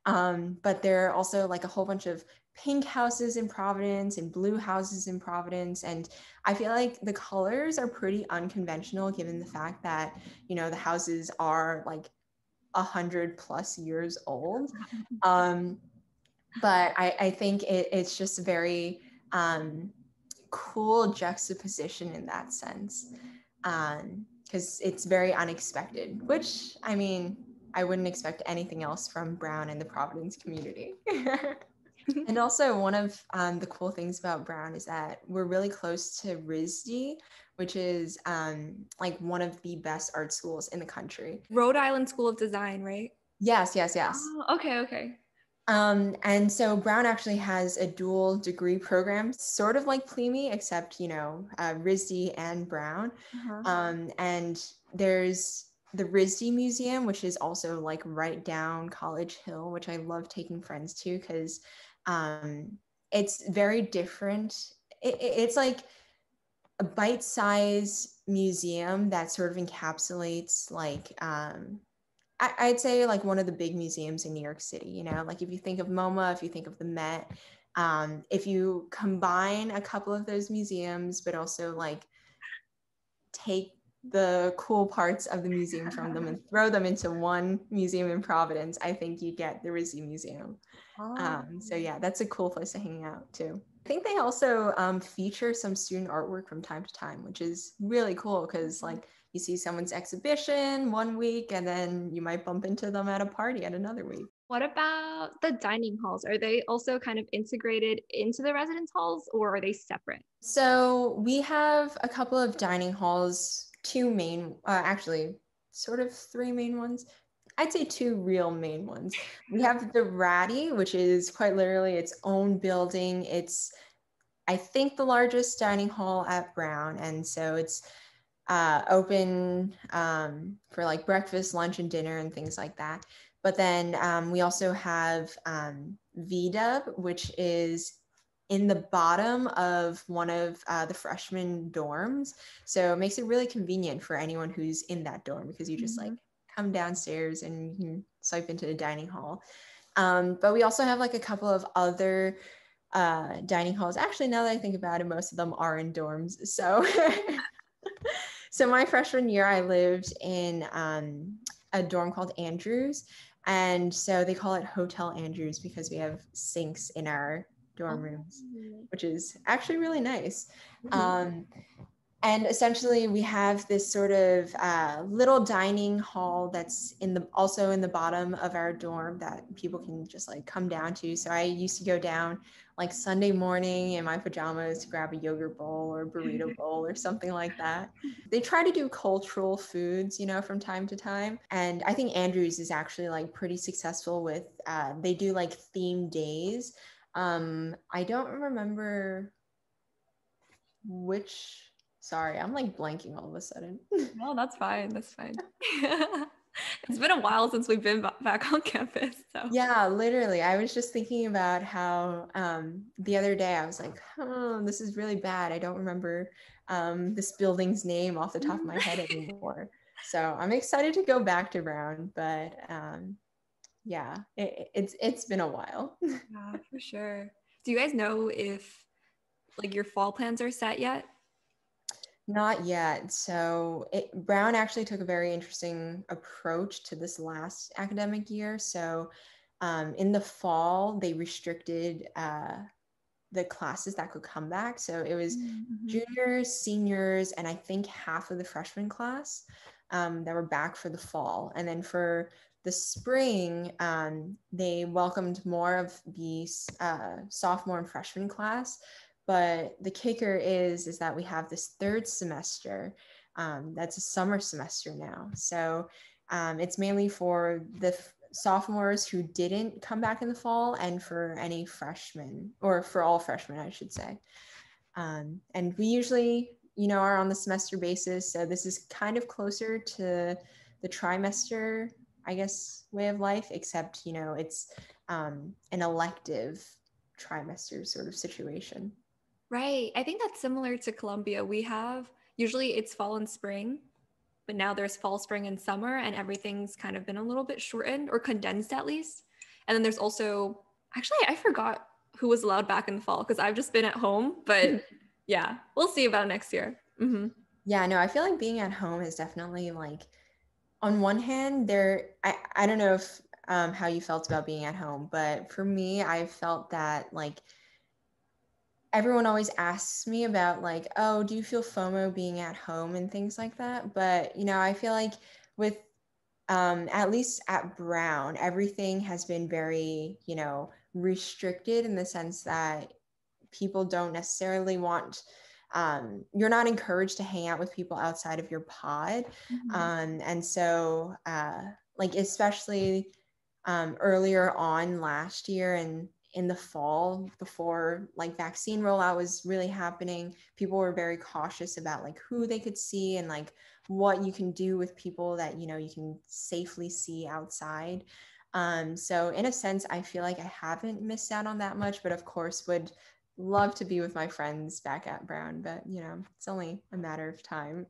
Um, but there are also like a whole bunch of pink houses in Providence and blue houses in Providence. And I feel like the colors are pretty unconventional given the fact that, you know, the houses are like a hundred plus years old. Um, but I, I think it, it's just very um, cool juxtaposition in that sense. Um, because it's very unexpected, which, I mean, I wouldn't expect anything else from Brown and the Providence community. And also one of um, the cool things about Brown is that we're really close to R I S D, which is um, like one of the best art schools in the country. Rhode Island School of Design, right? Yes, yes, yes. Oh, okay, okay. Um, and so Brown actually has a dual degree program, sort of like P L M E, except, you know, uh, R I S D and Brown. Uh-huh. Um, and there's the R I S D Museum, which is also like right down College Hill, which I love taking friends to because um, it's very different. It, it, it's like a bite-sized museum that sort of encapsulates like... Um, I'd say like one of the big museums in New York City, you know, like if you think of MoMA, if you think of the Met, um, if you combine a couple of those museums, but also like take the cool parts of the museum from them and throw them into one museum in Providence, I think you get the R I S D Museum. Oh. Um, so yeah, that's a cool place to hang out too. I think they also um, feature some student artwork from time to time, which is really cool because like you see someone's exhibition one week and then you might bump into them at a party at another week. What about the dining halls? Are they also kind of integrated into the residence halls or are they separate? So we have a couple of dining halls, two main, uh, actually sort of three main ones. I'd say two real main ones. We have the Ratty, which is quite literally its own building. It's, I think, the largest dining hall at Brown. And so it's uh, open um, for like breakfast, lunch, and dinner and things like that. But then um, we also have um, V-Dub, which is in the bottom of one of uh, the freshman dorms. So it makes it really convenient for anyone who's in that dorm because you just mm-hmm. like come downstairs and you can swipe into the dining hall. Um, but we also have like a couple of other uh, dining halls. Actually, now that I think about it, most of them are in dorms. So, so my freshman year, I lived in um, a dorm called Andrews. And so they call it Hotel Andrews because we have sinks in our dorm rooms, which is actually really nice. Um, And essentially we have this sort of uh, little dining hall that's in the also in the bottom of our dorm that people can just like come down to. So I used to go down like Sunday morning in my pajamas to grab a yogurt bowl or a burrito bowl or something like that. They try to do cultural foods, you know, from time to time. And I think Andrews is actually like pretty successful with, uh, they do like theme days. Um, I don't remember which... Sorry, I'm like blanking all of a sudden. No, that's fine. That's fine. It's been a while since we've been b- back on campus. So. Yeah, literally. I was just thinking about how um, the other day I was like, oh, this is really bad. I don't remember um, this building's name off the top of my head anymore. So I'm excited to go back to Brown, but um, yeah, it, it's it's been a while. Yeah, for sure. Do you guys know if like your fall plans are set yet? Not yet. So it, Brown actually took a very interesting approach to this last academic year. So um, in the fall, they restricted uh, the classes that could come back. So it was mm-hmm. juniors, seniors, and I think half of the freshman class um, that were back for the fall. And then for the spring, um, they welcomed more of the uh, sophomore and freshman class. But the kicker is, is that we have this third semester um, that's a summer semester now. So um, it's mainly for the f- sophomores who didn't come back in the fall and for any freshmen, or for all freshmen, I should say. Um, and we usually, you know, are on the semester basis. So this is kind of closer to the trimester, I guess, way of life, except, you know, it's um, an elective trimester sort of situation. Right. I think that's similar to Columbia. We have, usually it's fall and spring, but now there's fall, spring, and summer, and everything's kind of been a little bit shortened or condensed at least. And then there's also, actually, I forgot who was allowed back in the fall because I've just been at home, but yeah, we'll see about next year. Mm-hmm. Yeah, no, I feel like being at home is definitely like, on one hand, there, I, I don't know if um, how you felt about being at home, but for me, I felt that like, everyone always asks me about like, oh, do you feel FOMO being at home and things like that? But, you know, I feel like with, um, at least at Brown, everything has been very, you know, restricted in the sense that people don't necessarily want, um, you're not encouraged to hang out with people outside of your pod. Mm-hmm. Um, and so, uh, like, especially um, earlier on last year and in the fall before like vaccine rollout was really happening, people were very cautious about like who they could see and like what you can do with people that, you know, you can safely see outside. Um, so in a sense, I feel like I haven't missed out on that much, but of course would love to be with my friends back at Brown, but you know, it's only a matter of time.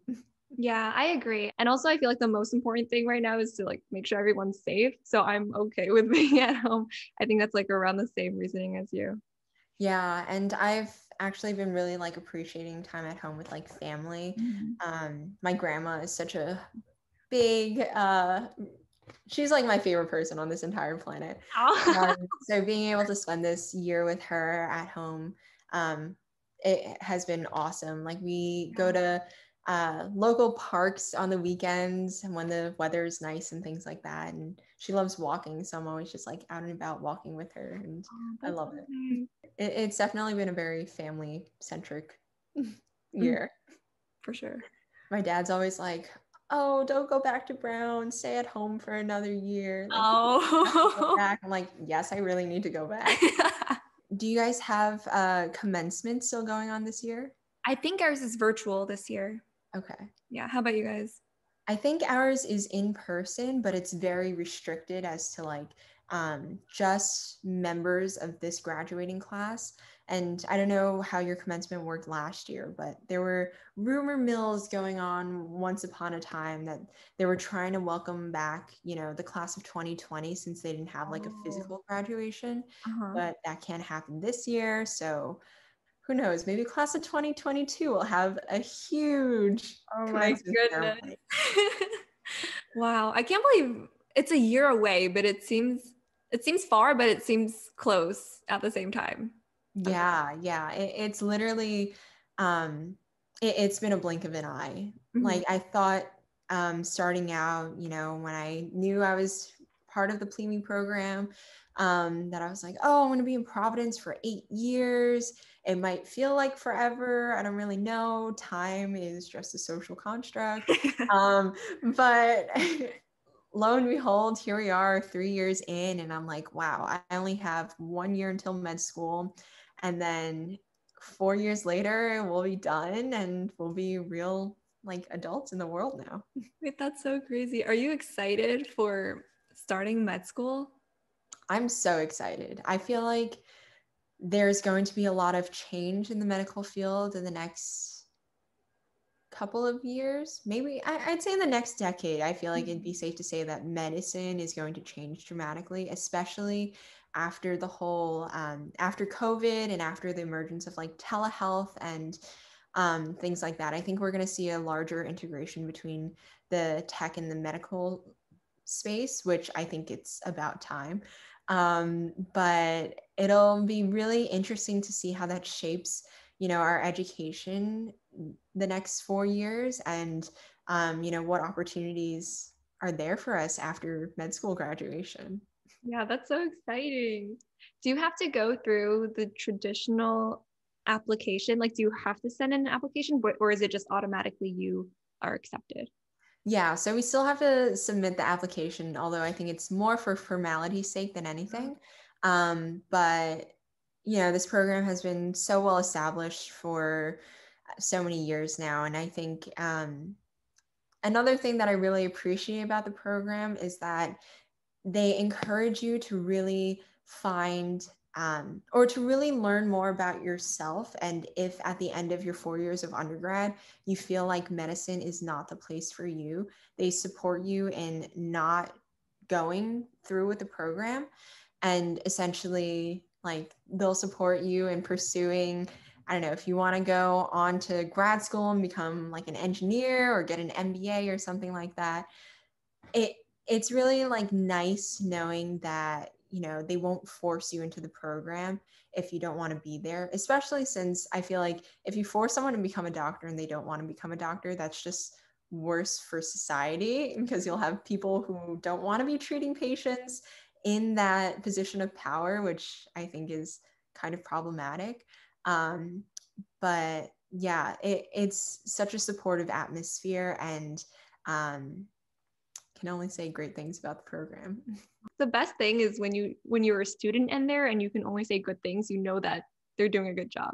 Yeah, I agree. And also I feel like the most important thing right now is to like make sure everyone's safe. So I'm okay with being at home. I think that's like around the same reasoning as you. Yeah. And I've actually been really like appreciating time at home with like family. Mm-hmm. Um, my grandma is such a big, uh, she's like my favorite person on this entire planet. Oh. um, so being able to spend this year with her at home, um, it has been awesome. Like we go to uh local parks on the weekends and when the weather is nice and things like that, and she loves walking, so I'm always just like out and about walking with her, and oh, I love it. Nice. it it's definitely been a very family centric year for sure. My dad's always like, oh, don't go back to Brown, stay at home for another year, like, oh back. I'm like, yes, I really need to go back. Do you guys have uh commencement still going on this year? I think ours is virtual this year. Okay. Yeah. How about you guys? I think ours is in person, but it's very restricted as to like um, just members of this graduating class. And I don't know how your commencement worked last year, but there were rumor mills going on once upon a time that they were trying to welcome back, you know, the class of twenty twenty, since they didn't have like a physical graduation, uh-huh. but that can't happen this year. So who knows, maybe class of twenty twenty-two will have a huge... Oh my goodness. Wow, I can't believe it's a year away, but it seems it seems far, but it seems close at the same time. Yeah, yeah, it, it's literally, um, it, it's been a blink of an eye. Mm-hmm. Like I thought um, starting out, you know, when I knew I was part of the P L M E program, um, that I was like, oh, I'm going to be in Providence for eight years. It might feel like forever. I don't really know. Time is just a social construct. um, but lo and behold, here we are three years in, and I'm like, wow, I only have one year until med school. And then four years later, we'll be done and we'll be real like adults in the world now. Wait, that's so crazy. Are you excited for starting med school? I'm so excited. I feel like there's going to be a lot of change in the medical field in the next couple of years. Maybe I, I'd say in the next decade, I feel like it'd be safe to say that medicine is going to change dramatically, especially after the whole, um, after COVID and after the emergence of like telehealth and um, things like that. I think we're going to see a larger integration between the tech and the medical space, which I think it's about time. Um, but it'll be really interesting to see how that shapes, you know, our education the next four years and, um, you know, what opportunities are there for us after med school graduation. Yeah, that's so exciting. Do you have to go through the traditional application? Like, do you have to send in an application or is it just automatically you are accepted? Yeah, so we still have to submit the application, although I think it's more for formality's sake than anything. Um, but, you know, this program has been so well established for so many years now. And I think um, another thing that I really appreciate about the program is that they encourage you to really find um, or to really learn more about yourself. And if at the end of your four years of undergrad, you feel like medicine is not the place for you, they support you in not going through with the program. And essentially, like, they'll support you in pursuing, I don't know, if you want to go on to grad school and become like an engineer or get an M B A or something like that. It It's really like nice knowing that, you know, they won't force you into the program if you don't want to be there, especially since I feel like if you force someone to become a doctor and they don't want to become a doctor, that's just worse for society because you'll have people who don't want to be treating patients in that position of power, which I think is kind of problematic. Um, but yeah, it, it's such a supportive atmosphere and, um, can only say great things about the program. The best thing is when you when you're a student in there and you can only say good things, you know that they're doing a good job.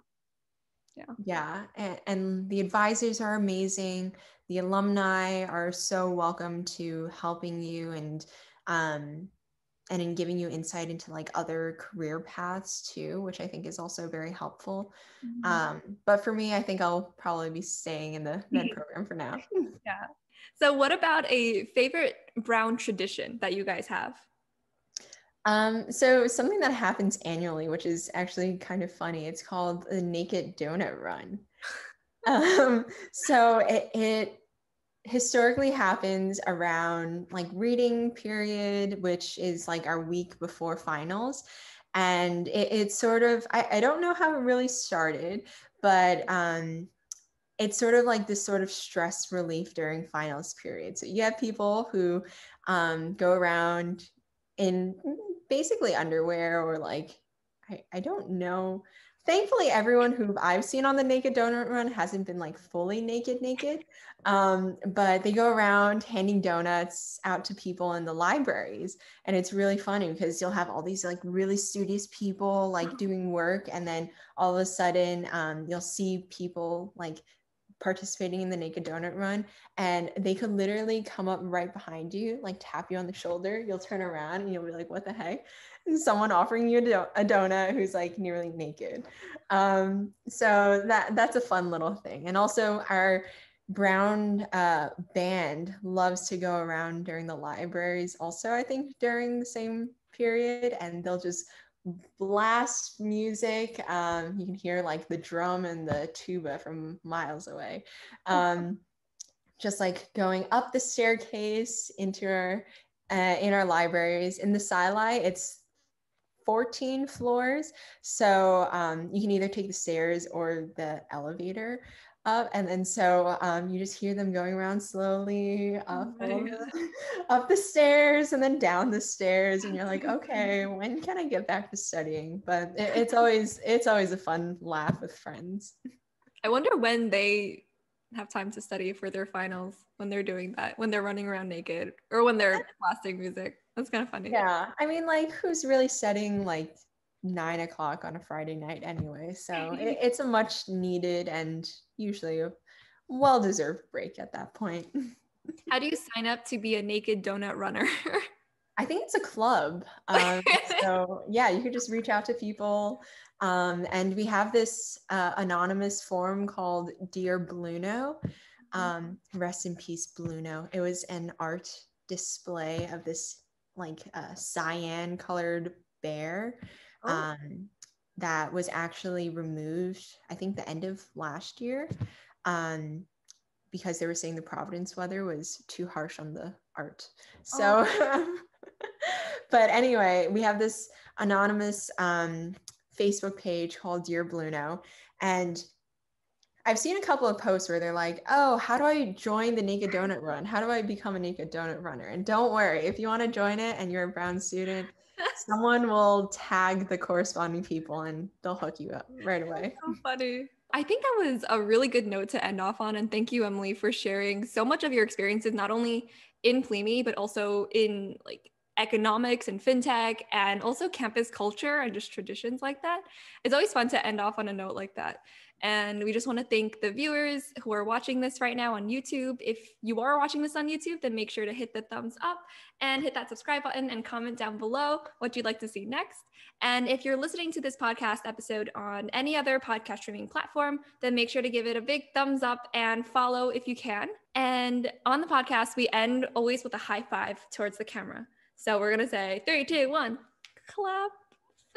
Yeah. Yeah. And, and the advisors are amazing. The alumni are so welcome to helping you and um and in giving you insight into like other career paths too, which I think is also very helpful. Mm-hmm. Um, but for me, I think I'll probably be staying in the med program for now. Yeah. So what about a favorite Brown tradition that you guys have? Um, so something that happens annually, which is actually kind of funny, it's called the Naked Donut Run. um, so it, it historically happens around like reading period, which is like our week before finals. And it, it's sort of, I, I don't know how it really started, but um, it's sort of like this sort of stress relief during finals period. So you have people who um, go around in basically underwear or like, I, I don't know. Thankfully, everyone who I've seen on the Naked Donut Run hasn't been like fully naked naked, um, but they go around handing donuts out to people in the libraries. And it's really funny because you'll have all these like really studious people like doing work. And then all of a sudden um, you'll see people like participating in the Naked Donut Run and they could literally come up right behind you, like tap you on the shoulder, you'll turn around and you'll be like, what the heck? And someone offering you a donut who's like nearly naked. Um, so that that's a fun little thing. And also our Brown uh, band loves to go around during the libraries also, I think during the same period, and they'll just blast music. Um, you can hear like the drum and the tuba from miles away. Um, just like going up the staircase into our, uh, in our libraries. In the Sci-Li, it's fourteen floors. So um, you can either take the stairs or the elevator. up, and then so um, you just hear them going around slowly up, oh up the stairs and then down the stairs, and you're like, okay, when can I get back to studying? But it, it's always it's always a fun laugh with friends. I wonder when they have time to study for their finals, when they're doing that, when they're running around naked or when they're blasting music. That's kind of funny. Yeah, I mean, like, who's really studying like nine o'clock on a Friday night anyway? So it, it's a much needed and usually a well-deserved break at that point. How do you sign up to be a Naked Donut Runner? I think it's a club. Um, so yeah, you could just reach out to people. Um, and we have this uh, anonymous form called Dear Bluno. Um, rest in peace, Bluno. It was an art display of this like uh, cyan colored bear. Oh. Um, that was actually removed, I think, the end of last year, um, because they were saying the Providence weather was too harsh on the art. So, oh. But anyway, we have this anonymous um, Facebook page called Dear Bluno, and I've seen a couple of posts where they're like, oh, how do I join the Naked Donut Run? How do I become a Naked Donut Runner? And don't worry, if you want to join it and you're a Brown student, someone will tag the corresponding people and they'll hook you up right away. So funny. I think that was a really good note to end off on. And thank you, Emily, for sharing so much of your experiences, not only in P L M E, but also in like economics and fintech and also campus culture and just traditions like that. It's always fun to end off on a note like that. And we just want to thank the viewers who are watching this right now on YouTube. If you are watching this on YouTube, then make sure to hit the thumbs up and hit that subscribe button and comment down below what you'd like to see next. And if you're listening to this podcast episode on any other podcast streaming platform, then make sure to give it a big thumbs up and follow if you can. And on the podcast, we end always with a high five towards the camera. So we're going to say three, two, one, clap.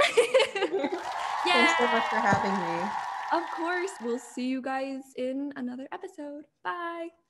Thanks so much for having me. Of course, we'll see you guys in another episode. Bye.